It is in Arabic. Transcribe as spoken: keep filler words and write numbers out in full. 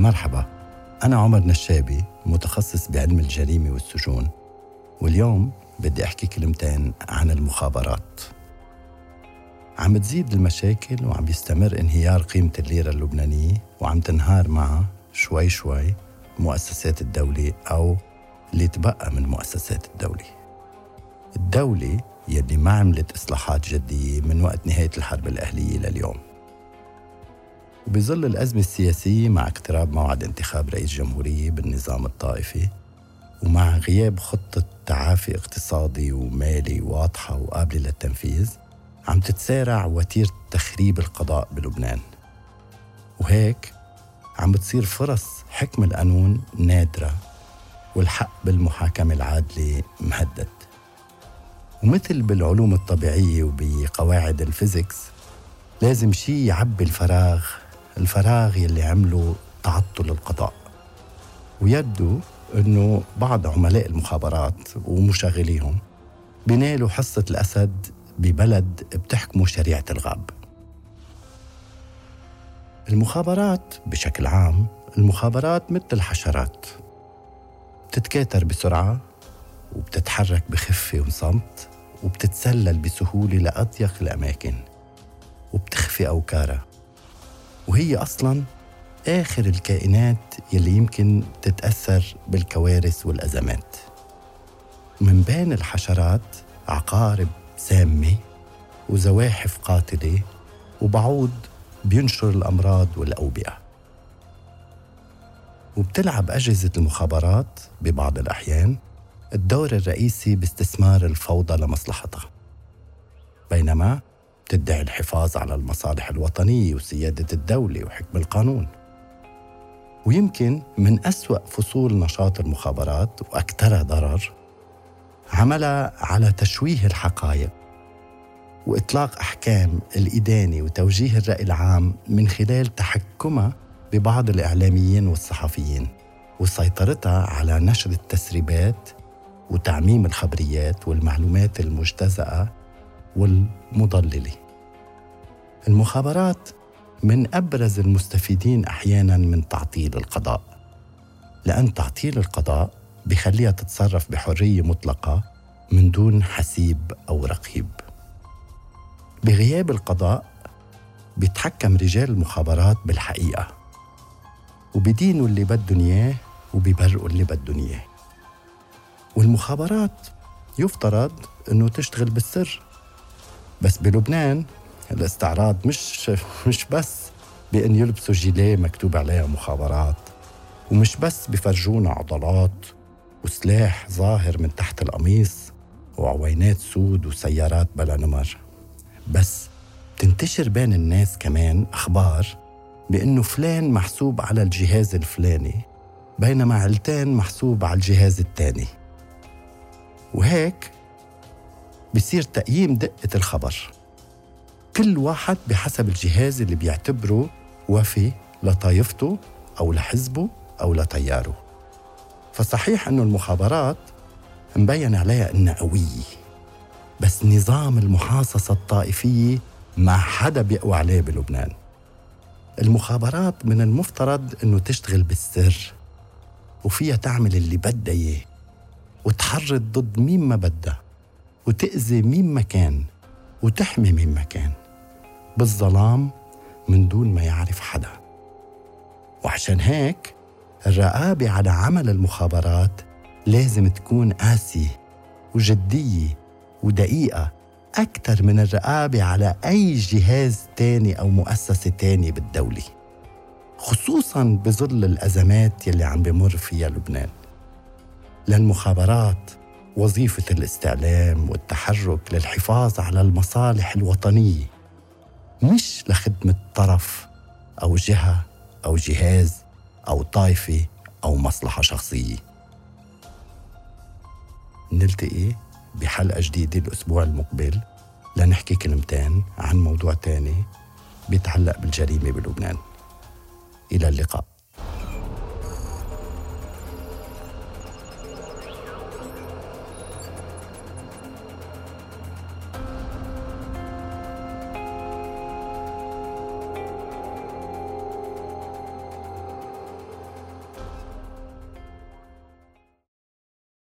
مرحبا، أنا عمر نشابة، متخصص بعلم الجريمة والسجون، واليوم بدي أحكي كلمتين عن المخابرات. عم تزيد المشاكل وعم يستمر انهيار قيمة الليرة اللبنانية، وعم تنهار معها شوي شوي مؤسسات الدولة أو اللي تبقى من مؤسسات الدولة. الدولة يلي ما عملت إصلاحات جدية من وقت نهاية الحرب الأهلية لليوم. وبظل الأزمة السياسية مع اقتراب موعد انتخاب رئيس جمهورية بالنظام الطائفي، ومع غياب خطة تعافي اقتصادي ومالي واضحة وقابلة للتنفيذ، عم تتسارع وتيرة تخريب القضاء بلبنان. وهيك عم بتصير فرص حكم القانون نادرة والحق بالمحاكمة العادلة مهدد. ومثل بالعلوم الطبيعية وبقواعد الفيزيكس، لازم شي يعبي الفراغ الفراغ يلي عمله تعطل القضاء. ويبدو أنه بعض عملاء المخابرات ومشغليهم بينالوا حصة الأسد ببلد بتحكمه شريعة الغاب. المخابرات بشكل عام، المخابرات مثل الحشرات، بتتكاثر بسرعة وبتتحرك بخفة وصمت، وبتتسلل بسهولة لأضيق الأماكن، وبتخفي أوكارها، وهي أصلاً آخر الكائنات يلي يمكن تتأثر بالكوارث والأزمات. من بين الحشرات عقارب سامة وزواحف قاتلة وبعوض بينشر الأمراض والأوبئة. وبتلعب أجهزة المخابرات ببعض الأحيان الدور الرئيسي باستثمار الفوضى لمصلحتها، بينما تدعي الحفاظ على المصالح الوطنية وسيادة الدولة وحكم القانون. ويمكن من أسوأ فصول نشاط المخابرات وأكثرها ضرر عملها على تشويه الحقائق وإطلاق أحكام الإدانة وتوجيه الرأي العام من خلال تحكمها ببعض الإعلاميين والصحفيين، وسيطرتها على نشر التسريبات وتعميم الخبريات والمعلومات المجتزأة والمضللة. المخابرات من أبرز المستفيدين أحياناً من تعطيل القضاء، لأن تعطيل القضاء بيخليها تتصرف بحرية مطلقة من دون حسيب أو رقيب. بغياب القضاء بيتحكم رجال المخابرات بالحقيقة، وبيدينوا اللي بدهم إياه وبيبرقوا اللي بدهم إياه. والمخابرات يفترض أنه تشتغل بالسر، بس بلبنان الاستعراض مش, مش بس بأن يلبسوا جيليه مكتوب عليها مخابرات، ومش بس بفرجونا عضلات وسلاح ظاهر من تحت القميص وعوينات سود وسيارات بلا نمر، بس تنتشر بين الناس كمان أخبار بأنه فلان محسوب على الجهاز الفلاني، بينما علتان محسوب على الجهاز التاني. وهيك بيصير تقييم دقة الخبر، كل واحد بحسب الجهاز اللي بيعتبره وفي لطائفته أو لحزبه أو لتياره. فصحيح أنه المخابرات مبين عليها أنها قوية، بس نظام المحاصصة الطائفية ما حدا بيقوى عليه بلبنان. المخابرات من المفترض أنه تشتغل بالسر، وفيها تعمل اللي بدها إياه، وتحرض ضد مين ما بدها، وتأذي مين ما كان، وتحمي مين ما كان، بالظلام من دون ما يعرف حدا. وعشان هيك الرقابة على عمل المخابرات لازم تكون قاسية وجدية ودقيقة أكثر من الرقابة على أي جهاز تاني أو مؤسسة تاني بالدولة، خصوصاً بظل الأزمات يلي عم بمر فيها لبنان. للمخابرات وظيفة الاستعلام والتحرك للحفاظ على المصالح الوطنية، مش لخدمة طرف أو جهة أو جهاز أو طائفة أو مصلحة شخصية. نلتقي بحلقة جديدة الأسبوع المقبل لنحكي كلمتين عن موضوع تاني بيتعلق بالجريمة بلبنان. إلى اللقاء.